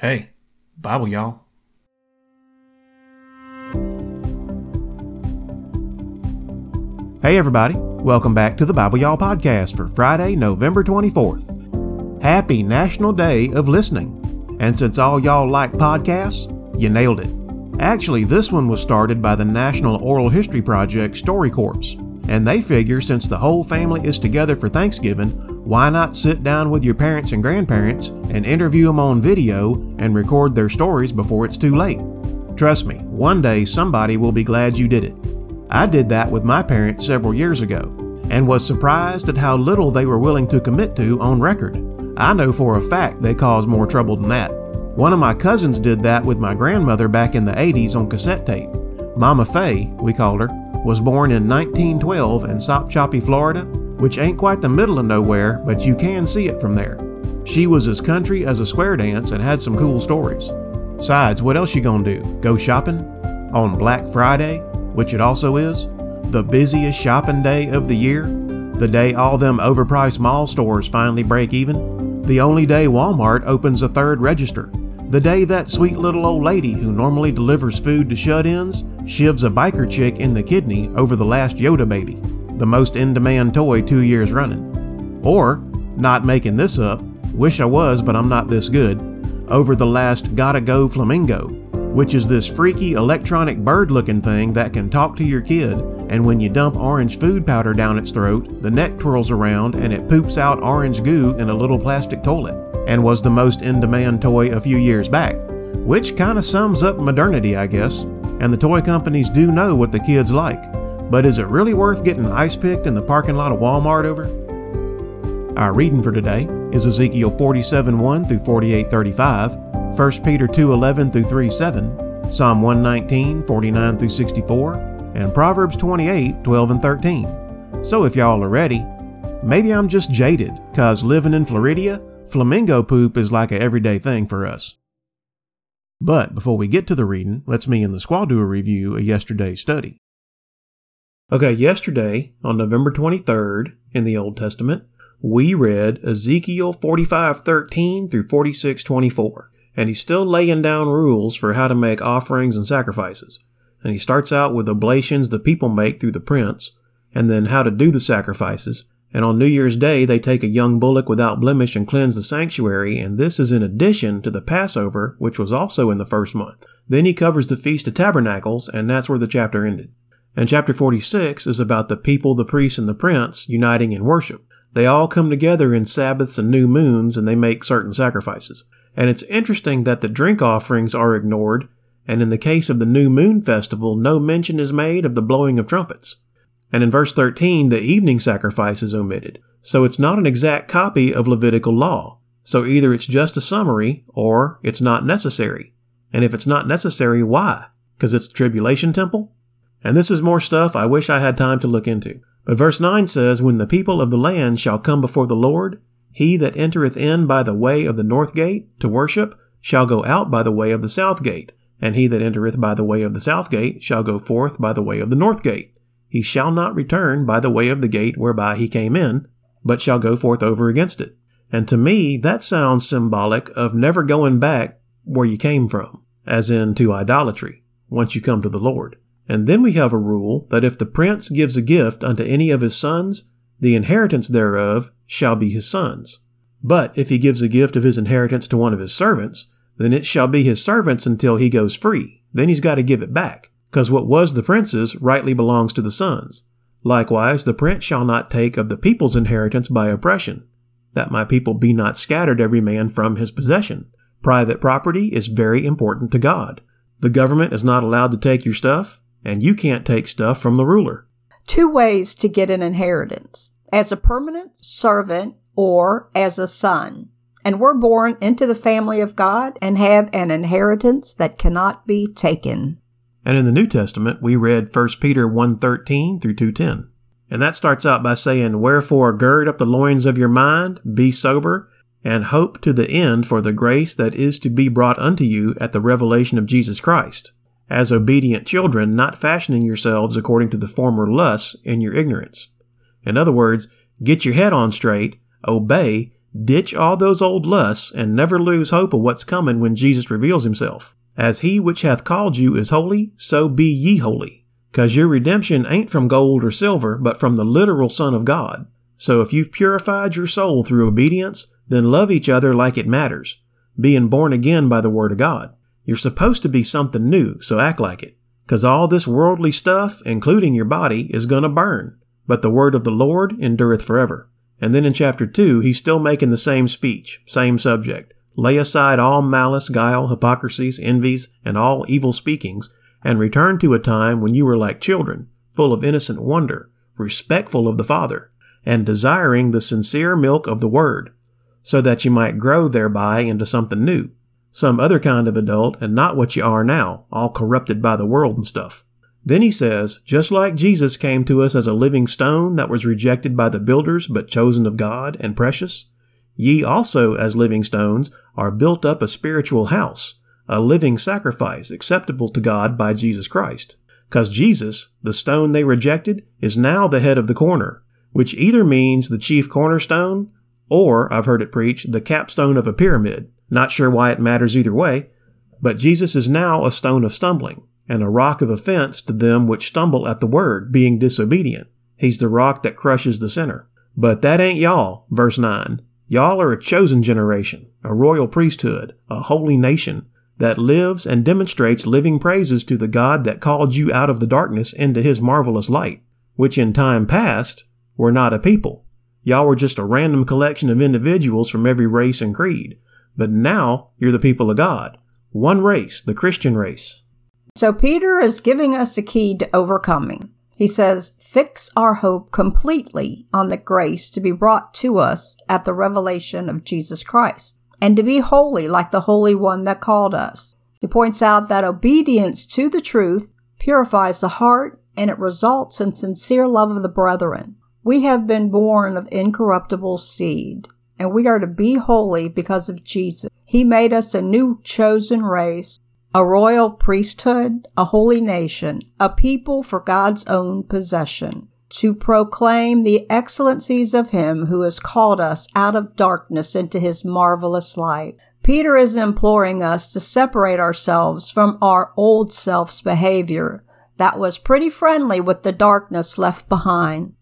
Hey, Bible y'all. Hey everybody, welcome back to the Bible Y'all podcast for Friday, November 24th. Happy National Day of Listening. And since all y'all like podcasts, you nailed it. Actually, this one was started by the National Oral History Project, StoryCorps, and they figure since the whole family is together for Thanksgiving, why not sit down with your parents and grandparents and interview them on video and record their stories before it's too late? Trust me, one day somebody will be glad you did it. I did that with my parents several years ago and was surprised at how little they were willing to commit to on record. I know for a fact they caused more trouble than that. One of my cousins did that with my grandmother back in the 80s on cassette tape. Mama Faye, we called her, was born in 1912 in Sopchoppy, Florida, which ain't quite the middle of nowhere, but you can see it from there. She was as country as a square dance and had some cool stories. Besides, what else you gonna do? Go shopping? On Black Friday, which it also is, the busiest shopping day of the year, the day all them overpriced mall stores finally break even, the only day Walmart opens a third register, the day that sweet little old lady who normally delivers food to shut-ins shivs a biker chick in the kidney over the last Yoda baby, the most in-demand toy 2 years running. Or, not making this up, wish I was but I'm not this good, over the last Gotta Go Flamingo, which is this freaky electronic bird-looking thing that can talk to your kid, and when you dump orange food powder down its throat, the neck twirls around and it poops out orange goo in a little plastic toilet, and was the most in-demand toy a few years back, which kinda sums up modernity, I guess, and the toy companies do know what the kids like. But is it really worth getting ice-picked in the parking lot of Walmart over? Our reading for today is Ezekiel 47:1 through 48:35, 1 Peter 2:11 through 3:7, Psalm 119:49 through 64, and Proverbs 28:12 and 13. So if y'all are ready, maybe I'm just jaded, cause living in Florida, flamingo poop is like an everyday thing for us. But before we get to the reading, let's me and the squad do a review of yesterday's study. Okay, yesterday, on November 23rd, in the Old Testament, we read Ezekiel 45:13 through 46:24, and he's still laying down rules for how to make offerings and sacrifices. And he starts out with oblations the people make through the prince, and then how to do the sacrifices. And on New Year's Day, they take a young bullock without blemish and cleanse the sanctuary, and this is in addition to the Passover, which was also in the first month. Then he covers the Feast of Tabernacles, and that's where the chapter ended. And chapter 46 is about the people, the priests, and the prince uniting in worship. They all come together in Sabbaths and new moons, and they make certain sacrifices. And it's interesting that the drink offerings are ignored, and in the case of the new moon festival, no mention is made of the blowing of trumpets. And in verse 13, the evening sacrifice is omitted. So it's not an exact copy of Levitical law. So either it's just a summary, or it's not necessary. And if it's not necessary, why? Because it's the tribulation temple? And this is more stuff I wish I had time to look into. But verse 9 says, "When the people of the land shall come before the Lord, he that entereth in by the way of the north gate to worship shall go out by the way of the south gate, and he that entereth by the way of the south gate shall go forth by the way of the north gate. He shall not return by the way of the gate whereby he came in, but shall go forth over against it." And to me, that sounds symbolic of never going back where you came from, as in to idolatry, once you come to the Lord. And then we have a rule that if the prince gives a gift unto any of his sons, the inheritance thereof shall be his son's. But if he gives a gift of his inheritance to one of his servants, then it shall be his servant's until he goes free. Then he's got to give it back, because what was the prince's rightly belongs to the sons. Likewise, the prince shall not take of the people's inheritance by oppression, that my people be not scattered every man from his possession. Private property is very important to God. The government is not allowed to take your stuff, and you can't take stuff from the ruler. Two ways to get an inheritance: as a permanent servant or as a son. And we're born into the family of God and have an inheritance that cannot be taken. And in the New Testament, we read 1 Peter 1:13 through 2:10. And that starts out by saying, "Wherefore gird up the loins of your mind, be sober, and hope to the end for the grace that is to be brought unto you at the revelation of Jesus Christ. As obedient children, not fashioning yourselves according to the former lusts in your ignorance." In other words, get your head on straight, obey, Ditch all those old lusts and never lose hope of what's coming when Jesus reveals himself. As he which hath called you is holy, so be ye holy. 'Cause your redemption ain't from gold or silver, but from the literal Son of God. So if you've purified your soul through obedience, then love each other like it matters, being born again by the Word of God. You're supposed to be something new, so act like it. 'Cause all this worldly stuff, including your body, is gonna burn. But the word of the Lord endureth forever. And then in chapter 2, he's still making the same speech, same subject. Lay aside all malice, guile, hypocrisies, envies, and all evil speakings, and return to a time when you were like children, full of innocent wonder, respectful of the Father, and desiring the sincere milk of the Word, so that you might grow thereby into something new, some other kind of adult, and not what you are now, all corrupted by the world and stuff. Then he says, just like Jesus came to us as a living stone that was rejected by the builders but chosen of God and precious, ye also as living stones are built up a spiritual house, a living sacrifice acceptable to God by Jesus Christ. 'Cause Jesus, the stone they rejected, is now the head of the corner, which either means the chief cornerstone or, I've heard it preached, the capstone of a pyramid. Not sure why it matters either way, but Jesus is now a stone of stumbling and a rock of offense to them which stumble at the word, being disobedient. He's the rock that crushes the sinner. But that ain't y'all, verse 9. Y'all are a chosen generation, a royal priesthood, a holy nation, that lives and demonstrates living praises to the God that called you out of the darkness into his marvelous light, which in time past were not a people. Y'all were just a random collection of individuals from every race and creed. But now you're the people of God, one race, the Christian race. So Peter is giving us a key to overcoming. He says, fix our hope completely on the grace to be brought to us at the revelation of Jesus Christ, and to be holy like the Holy One that called us. He points out that obedience to the truth purifies the heart, and it results in sincere love of the brethren. We have been born of incorruptible seed, and we are to be holy because of Jesus. He made us a new chosen race, a royal priesthood, a holy nation, a people for God's own possession, to proclaim the excellencies of him who has called us out of darkness into his marvelous light. Peter is imploring us to separate ourselves from our old self's behavior that was pretty friendly with the darkness left behind.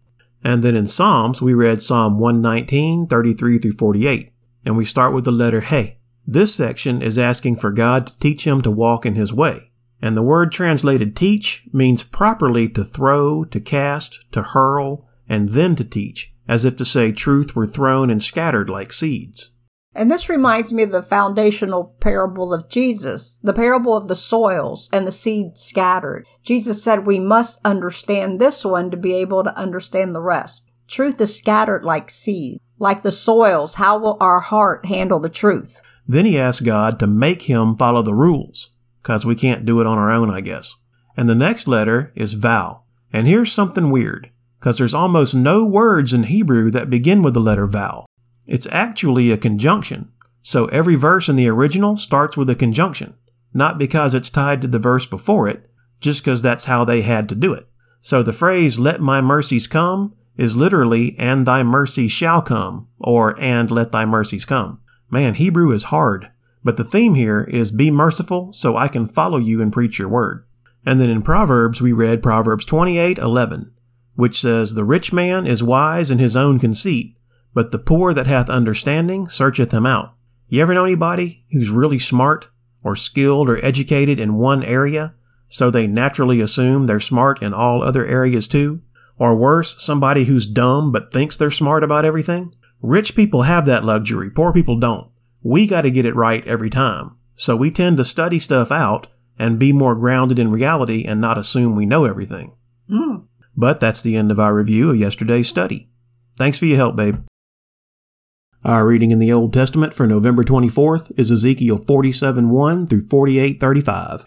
And then in Psalms, we read Psalm 119, 33 through 48, and we start with the letter He. This section is asking for God to teach him to walk in his way. And the word translated teach means properly to throw, to cast, to hurl, and then to teach, as if to say truth were thrown and scattered like seeds. And this reminds me of the foundational parable of Jesus, the parable of the soils and the seeds scattered. Jesus said we must understand this one to be able to understand the rest. Truth is scattered like seed, like the soils. How will our heart handle the truth? Then he asked God to make him follow the rules, 'cause we can't do it on our own, I guess. And the next letter is Vav. And here's something weird, 'cause there's almost no words in Hebrew that begin with the letter Vav. It's actually a conjunction. So every verse in the original starts with a conjunction, not because it's tied to the verse before it, just 'cause that's how they had to do it. So the phrase, let my mercies come, is literally, and thy mercy shall come, or, and let thy mercies come. Man, Hebrew is hard. But the theme here is be merciful so I can follow you and preach your word. And then in Proverbs, we read Proverbs 28:11, which says, the rich man is wise in his own conceit, but the poor that hath understanding searcheth him out. You ever know anybody who's really smart or skilled or educated in one area, so they naturally assume they're smart in all other areas too? Or worse, somebody who's dumb but thinks they're smart about everything? Rich people have that luxury. Poor people don't. We got to get it right every time. So we tend to study stuff out and be more grounded in reality and not assume we know everything. But that's the end of our review of yesterday's study. Thanks for your help, babe. Our reading in the Old Testament for November 24th is Ezekiel 47:1 through 48:35.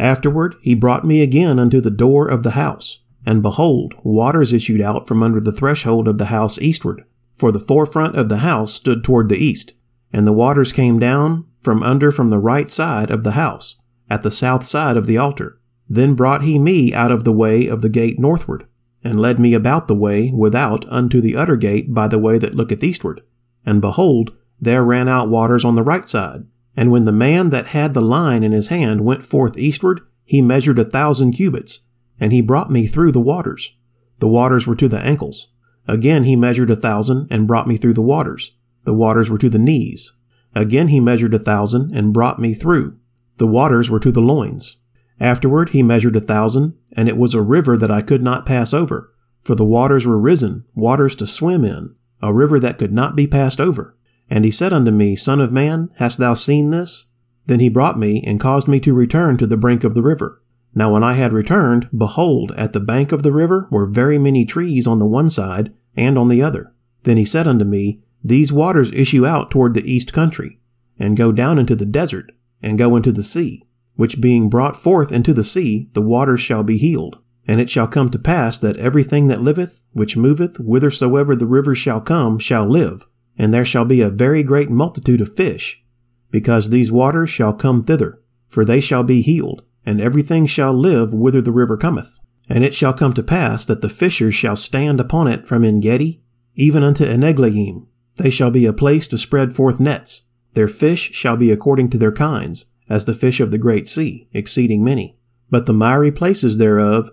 Afterward, he brought me again unto the door of the house, and behold, waters issued out from under the threshold of the house eastward. For the forefront of the house stood toward the east, and the waters came down from under from the right side of the house, at the south side of the altar. Then brought he me out of the way of the gate northward, and led me about the way without unto the utter gate by the way that looketh eastward, and behold, there ran out waters on the right side. And when the man that had the line in his hand went forth eastward, he measured 1,000 cubits, and he brought me through the waters. The waters were to the ankles. Again he measured 1,000, and brought me through the waters. The waters were to the knees. Again he measured 1,000, and brought me through. The waters were to the loins. Afterward he measured 1,000, and it was a river that I could not pass over, for the waters were risen, waters to swim in, a river that could not be passed over. And he said unto me, Son of man, hast thou seen this? Then he brought me, and caused me to return to the brink of the river. Now when I had returned, behold, at the bank of the river were very many trees on the one side and on the other. Then he said unto me, These waters issue out toward the east country, and go down into the desert, and go into the sea, which being brought forth into the sea, the waters shall be healed. And it shall come to pass that everything that liveth, which moveth, whithersoever the rivers shall come, shall live, and there shall be a very great multitude of fish, because these waters shall come thither, for they shall be healed, and everything shall live whither the river cometh. And it shall come to pass that the fishers shall stand upon it from En-Gedi, even unto Eneglaim. They shall be a place to spread forth nets. Their fish shall be according to their kinds, as the fish of the great sea, exceeding many. But the miry places thereof,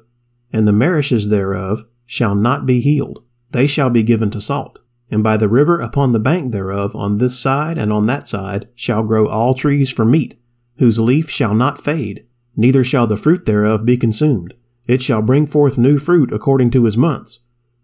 and the marishes thereof, shall not be healed. They shall be given to salt. And by the river upon the bank thereof, on this side and on that side, shall grow all trees for meat, whose leaf shall not fade, neither shall the fruit thereof be consumed. It shall bring forth new fruit according to his months,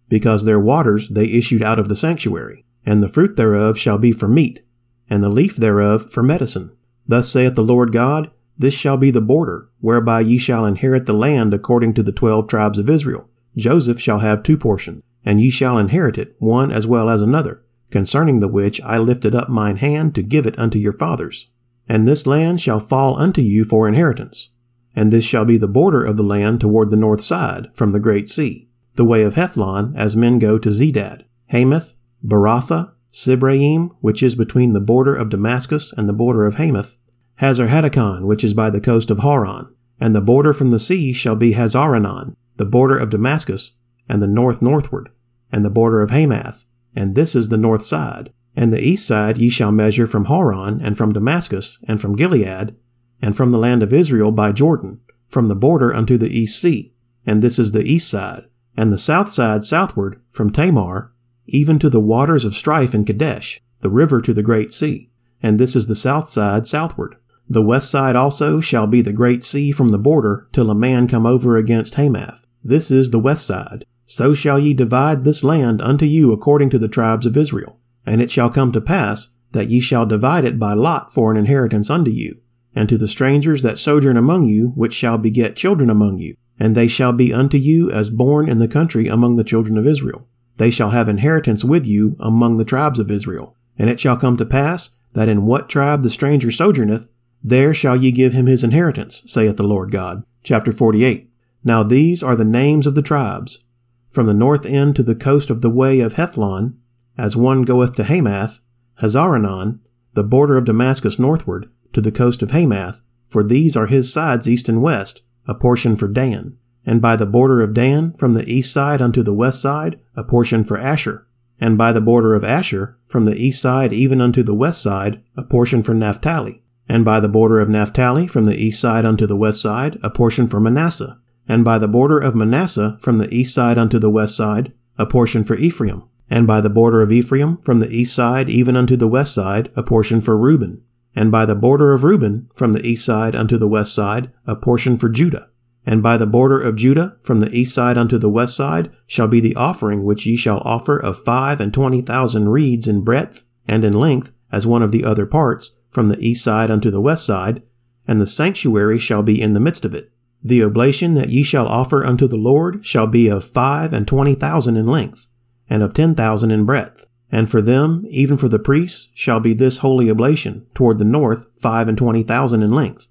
because their waters they issued out of the sanctuary. And the fruit thereof shall be for meat, and the leaf thereof for medicine. Thus saith the Lord God, This shall be the border, whereby ye shall inherit the land according to the 12 tribes of Israel. Joseph shall have 2 portions, and ye shall inherit it, one as well as another, concerning the which I lifted up mine hand to give it unto your fathers. And this land shall fall unto you for inheritance. And this shall be the border of the land toward the north side, from the great sea, the way of Hethlon, as men go to Zedad, Hamath, Baratha, Sibraim, which is between the border of Damascus and the border of Hamath, Hazar-hatticon, which is by the coast of Horon, and the border from the sea shall be Hazar-enan, the border of Damascus, and the north northward, and the border of Hamath, and this is the north side. And the east side ye shall measure from Horon, and from Damascus, and from Gilead, and from the land of Israel by Jordan, from the border unto the east sea, and this is the east side. And the south side southward, from Tamar, even to the waters of strife in Kadesh, the river to the great sea, and this is the south side southward. The west side also shall be the great sea from the border, till a man come over against Hamath. This is the west side. So shall ye divide this land unto you according to the tribes of Israel. And it shall come to pass that ye shall divide it by lot for an inheritance unto you, and to the strangers that sojourn among you, which shall beget children among you, and they shall be unto you as born in the country among the children of Israel. They shall have inheritance with you among the tribes of Israel. And it shall come to pass that in what tribe the stranger sojourneth, there shall ye give him his inheritance, saith the Lord God. Chapter 48. Now these are the names of the tribes, from the north end to the coast of the way of Hethlon, as one goeth to Hamath, Hazar-enan, the border of Damascus northward, to the coast of Hamath, for these are his sides east and west, a portion for Dan. And by the border of Dan, from the east side unto the west side, a portion for Asher. And by the border of Asher, from the east side even unto the west side, a portion for Naphtali. And by the border of Naphtali, from the east side unto the west side, a portion for Manasseh. And by the border of Manasseh, from the east side unto the west side, a portion for Ephraim. And by the border of Ephraim, from the east side even unto the west side, a portion for Reuben. And by the border of Reuben, from the east side unto the west side, a portion for Judah. And by the border of Judah, from the east side unto the west side, shall be the offering which ye shall offer of 25,000 reeds in breadth and in length, as one of the other parts, from the east side unto the west side, and the sanctuary shall be in the midst of it. The oblation that ye shall offer unto the Lord shall be of 25,000 in length, and of 10,000 in breadth. And for them, even for the priests, shall be this holy oblation, toward the north 25,000 in length,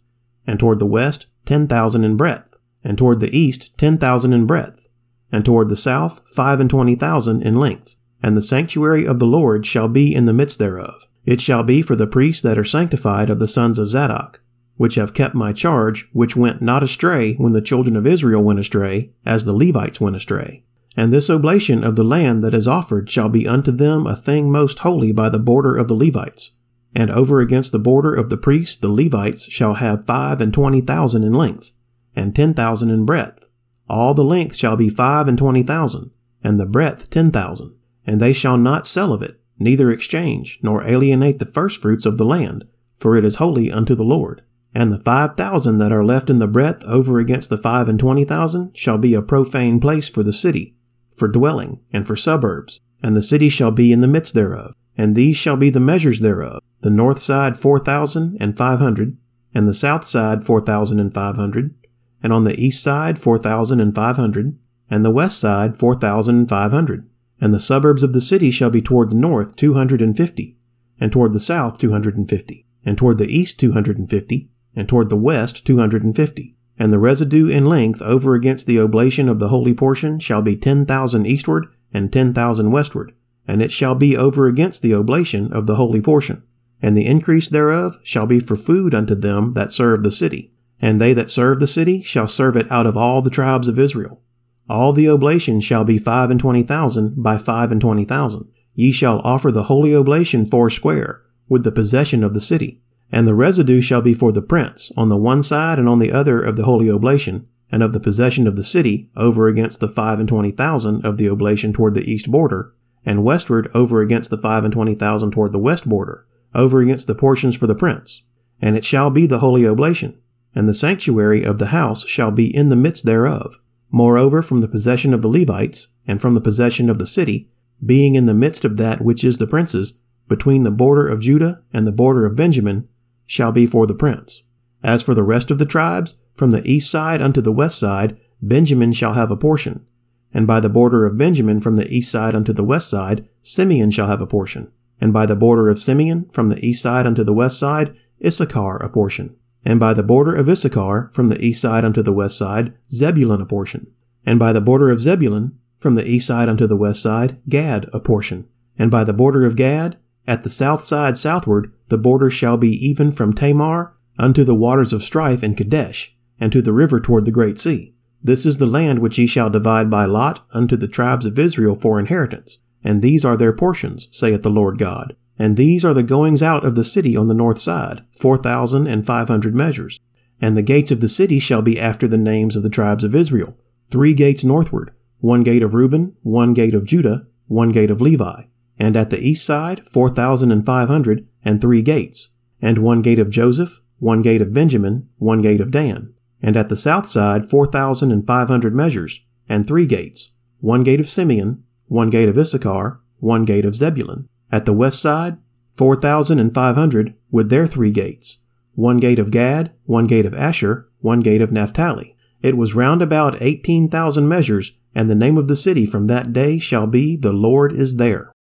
and toward the west 10,000 in breadth, and toward the east 10,000 in breadth, and toward the south 25,000 in length. And the sanctuary of the Lord shall be in the midst thereof. It shall be for the priests that are sanctified of the sons of Zadok, which have kept my charge, which went not astray when the children of Israel went astray, as the Levites went astray. And this oblation of the land that is offered shall be unto them a thing most holy by the border of the Levites. And over against the border of the priests the Levites shall have 5 and 20,000 in length, and 10,000 in breadth. All the length shall be 5 and 20,0and, and the breadth 10,000. And they shall not sell of it, neither exchange, nor alienate the firstfruits of the land, for it is holy unto the Lord. And the 5,000 that are left in the breadth over against the 5 and 20,000 shall be a profane place for the city, for dwelling, and for suburbs, and the city shall be in the midst thereof, and these shall be the measures thereof, the north side 4,500, and the south side 4,500, and on the east side 4,500, and the west side 4,500. And the suburbs of the city shall be toward the north 250, and toward the south 250, and toward the east 250, and toward the west 250. And the residue in length over against the oblation of the holy portion shall be 10,000 eastward and 10,000 westward, and it shall be over against the oblation of the holy portion. And the increase thereof shall be for food unto them that serve the city. And they that serve the city shall serve it out of all the tribes of Israel. All the oblation shall be 5 and 20,000 by 5 and 20,000. Ye shall offer the holy oblation foursquare, with the possession of the city. And the residue shall be for the prince, on the one side and on the other of the holy oblation, and of the possession of the city, over against the 5 and 20,000 of the oblation toward the east border, and westward over against the 5 and 20,000 toward the west border, over against the portions for the prince. And it shall be the holy oblation, and the sanctuary of the house shall be in the midst thereof. Moreover, from the possession of the Levites, and from the possession of the city, being in the midst of that which is the prince's, between the border of Judah and the border of Benjamin, shall be for the prince. As for the rest of the tribes, from the east side unto the west side, Benjamin shall have a portion. And by the border of Benjamin from the east side unto the west side, Simeon shall have a portion. And by the border of Simeon from the east side unto the west side, Issachar a portion. And by the border of Issachar from the east side unto the west side, Zebulun a portion. And by the border of Zebulun from the east side unto the west side, Gad a portion. And by the border of Gad, at the south side southward, the border shall be even from Tamar unto the waters of strife in Kadesh, and to the river toward the great sea. This is the land which ye shall divide by lot unto the tribes of Israel for inheritance, and these are their portions, saith the Lord God. And these are the goings out of the city on the north side, 4,500 measures. And the gates of the city shall be after the names of the tribes of Israel, 3 gates northward, 1 gate of Reuben, 1 gate of Judah, 1 gate of Levi. And at the east side 4,500, and 3 gates, and 1 gate of Joseph, 1 gate of Benjamin, 1 gate of Dan. And at the south side 4,500 measures, and 3 gates, 1 gate of Simeon, 1 gate of Issachar, 1 gate of Zebulun. At the west side 4,500, with their 3 gates, 1 gate of Gad, 1 gate of Asher, 1 gate of Naphtali. It was round about 18,000 measures, and the name of the city from that day shall be, The Lord is there.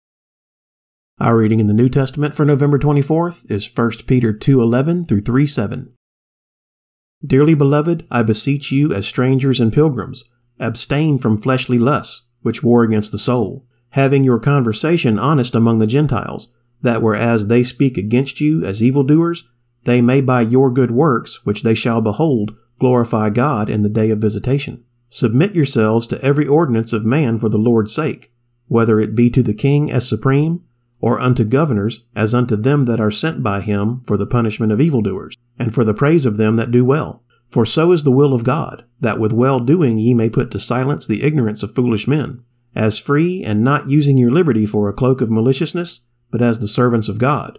Our reading in the New Testament for November 24th is 1 Peter 2:11-3:7. Dearly beloved, I beseech you as strangers and pilgrims, abstain from fleshly lusts, which war against the soul, having your conversation honest among the Gentiles, that whereas they speak against you as evildoers, they may by your good works, which they shall behold, glorify God in the day of visitation. Submit yourselves to every ordinance of man for the Lord's sake, whether it be to the king as supreme, or unto governors, as unto them that are sent by him for the punishment of evildoers, and for the praise of them that do well. For so is the will of God, that with well-doing ye may put to silence the ignorance of foolish men, as free and not using your liberty for a cloak of maliciousness, but as the servants of God.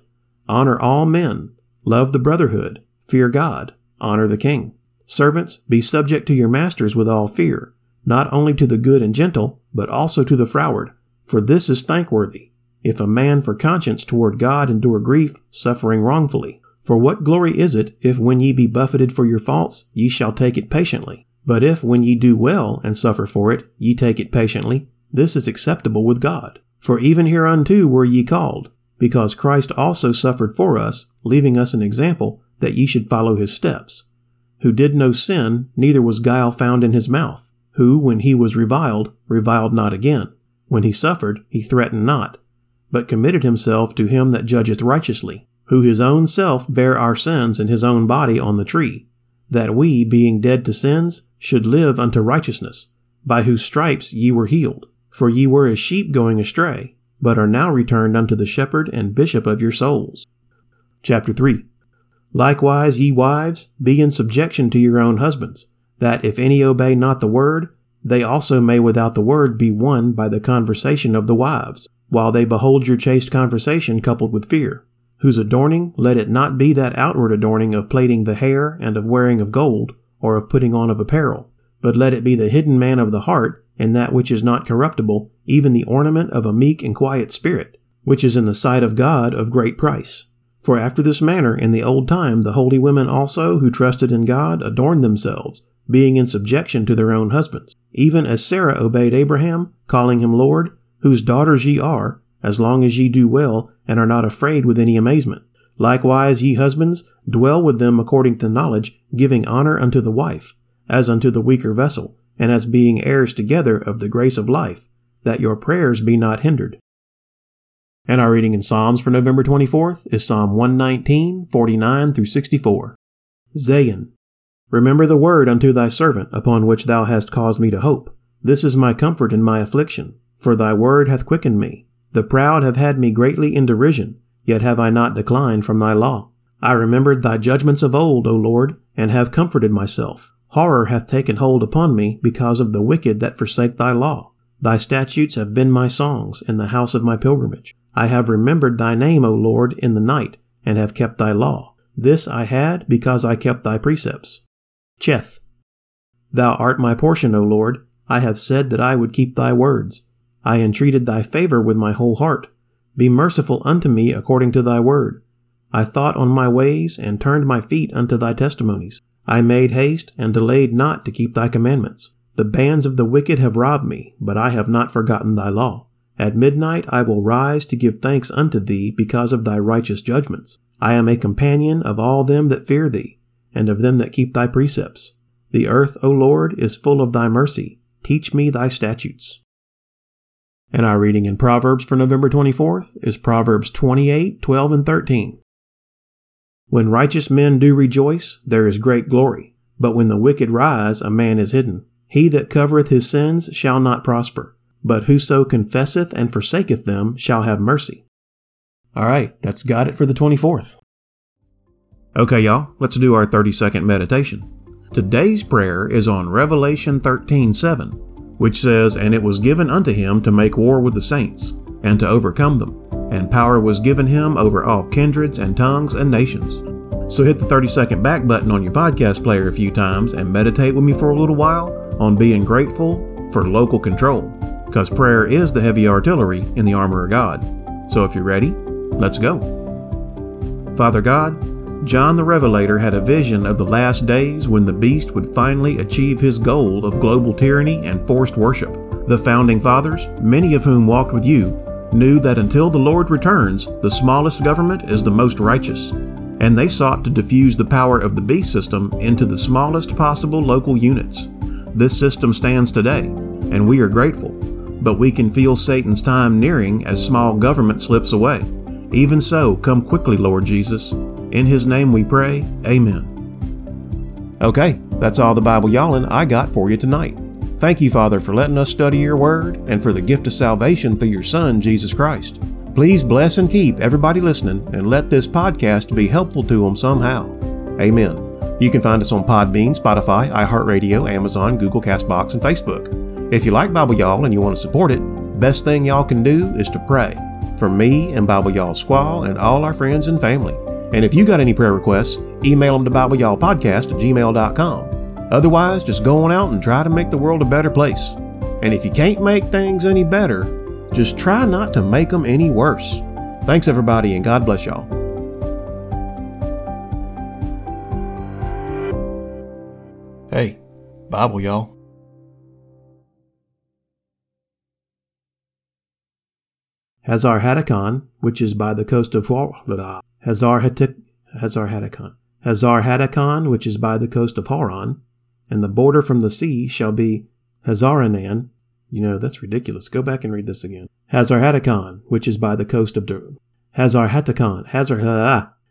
Honor all men, love the brotherhood, fear God, honor the king. Servants, be subject to your masters with all fear, not only to the good and gentle, but also to the froward, for this is thankworthy, if a man for conscience toward God endure grief, suffering wrongfully. For what glory is it, if when ye be buffeted for your faults, ye shall take it patiently? But if when ye do well, and suffer for it, ye take it patiently, this is acceptable with God. For even hereunto were ye called, because Christ also suffered for us, leaving us an example, that ye should follow his steps. Who did no sin, neither was guile found in his mouth, who, when he was reviled, reviled not again. When he suffered, he threatened not, but committed himself to him that judgeth righteously, who his own self bare our sins in his own body on the tree, that we, being dead to sins, should live unto righteousness, by whose stripes ye were healed. For ye were as sheep going astray, but are now returned unto the shepherd and bishop of your souls. Chapter 3. Likewise, ye wives, be in subjection to your own husbands, that if any obey not the word, they also may without the word be won by the conversation of the wives, while they behold your chaste conversation coupled with fear, whose adorning let it not be that outward adorning of plaiting the hair and of wearing of gold, or of putting on of apparel, but let it be the hidden man of the heart, and that which is not corruptible, even the ornament of a meek and quiet spirit, which is in the sight of God of great price. For after this manner in the old time the holy women also who trusted in God adorned themselves, being in subjection to their own husbands, even as Sarah obeyed Abraham, calling him Lord, whose daughters ye are, as long as ye do well, and are not afraid with any amazement. Likewise ye husbands, dwell with them according to knowledge, giving honor unto the wife, as unto the weaker vessel, and as being heirs together of the grace of life, that your prayers be not hindered. And our reading in Psalms for November 24th is Psalm 119, 49 through 64. Zayin. Remember the word unto thy servant, upon which thou hast caused me to hope. This is my comfort in my affliction, for thy word hath quickened me. The proud have had me greatly in derision, yet have I not declined from thy law. I remembered thy judgments of old, O Lord, and have comforted myself. Horror hath taken hold upon me because of the wicked that forsake thy law. Thy statutes have been my songs in the house of my pilgrimage. I have remembered thy name, O Lord, in the night, and have kept thy law. This I had because I kept thy precepts. Cheth. Thou art my portion, O Lord. I have said that I would keep thy words. I entreated thy favor with my whole heart. Be merciful unto me according to thy word. I thought on my ways and turned my feet unto thy testimonies. I made haste and delayed not to keep thy commandments. The bands of the wicked have robbed me, but I have not forgotten thy law. At midnight I will rise to give thanks unto thee because of thy righteous judgments. I am a companion of all them that fear thee, and of them that keep thy precepts. The earth, O Lord, is full of thy mercy. Teach me thy statutes. And our reading in Proverbs for November 24th is Proverbs 28, 12, and 13. When righteous men do rejoice, there is great glory. But when the wicked rise, a man is hidden. He that covereth his sins shall not prosper. But whoso confesseth and forsaketh them shall have mercy. All right, that's got it for the 24th. Okay, y'all, let's do our 30-second meditation. Today's prayer is on Revelation 13:7, which says, And it was given unto him to make war with the saints, and to overcome them. And power was given him over all kindreds and tongues and nations. So hit the 30-second back button on your podcast player a few times and meditate with me for a little while on being grateful for local control, because prayer is the heavy artillery in the armor of God. So if you're ready, let's go. Father God, John the Revelator had a vision of the last days when the beast would finally achieve his goal of global tyranny and forced worship. The founding fathers, many of whom walked with you, knew that until the Lord returns, the smallest government is the most righteous, and they sought to diffuse the power of the beast system into the smallest possible local units. This system stands today, and we are grateful, but we can feel Satan's time nearing as small government slips away. Even so, come quickly, Lord Jesus. In his name we pray, amen. Okay, that's all the Bible y'allin' I got for you tonight. Thank you, Father, for letting us study your word and for the gift of salvation through your Son, Jesus Christ. Please bless and keep everybody listening and let this podcast be helpful to them somehow. Amen. You can find us on Podbean, Spotify, iHeartRadio, Amazon, Google Castbox, and Facebook. If you like Bible Y'all and you want to support it, best thing y'all can do is to pray for me and Bible Y'all Squall and all our friends and family. And if you got any prayer requests, email them to BibleYallPodcast@gmail.com. Otherwise, just go on out and try to make the world a better place. And if you can't make things any better, just try not to make them any worse. Thanks, everybody, and God bless y'all. Hey, Bible, y'all. Hazar-hatticon, which is by the coast of Hazar-hatticon, which is by the coast of Horon, and the border from the sea shall be Hazar-enan. You know, that's ridiculous. Go back and read this again. Hazar-hatticon, which is by the coast of Hazar-hatticon.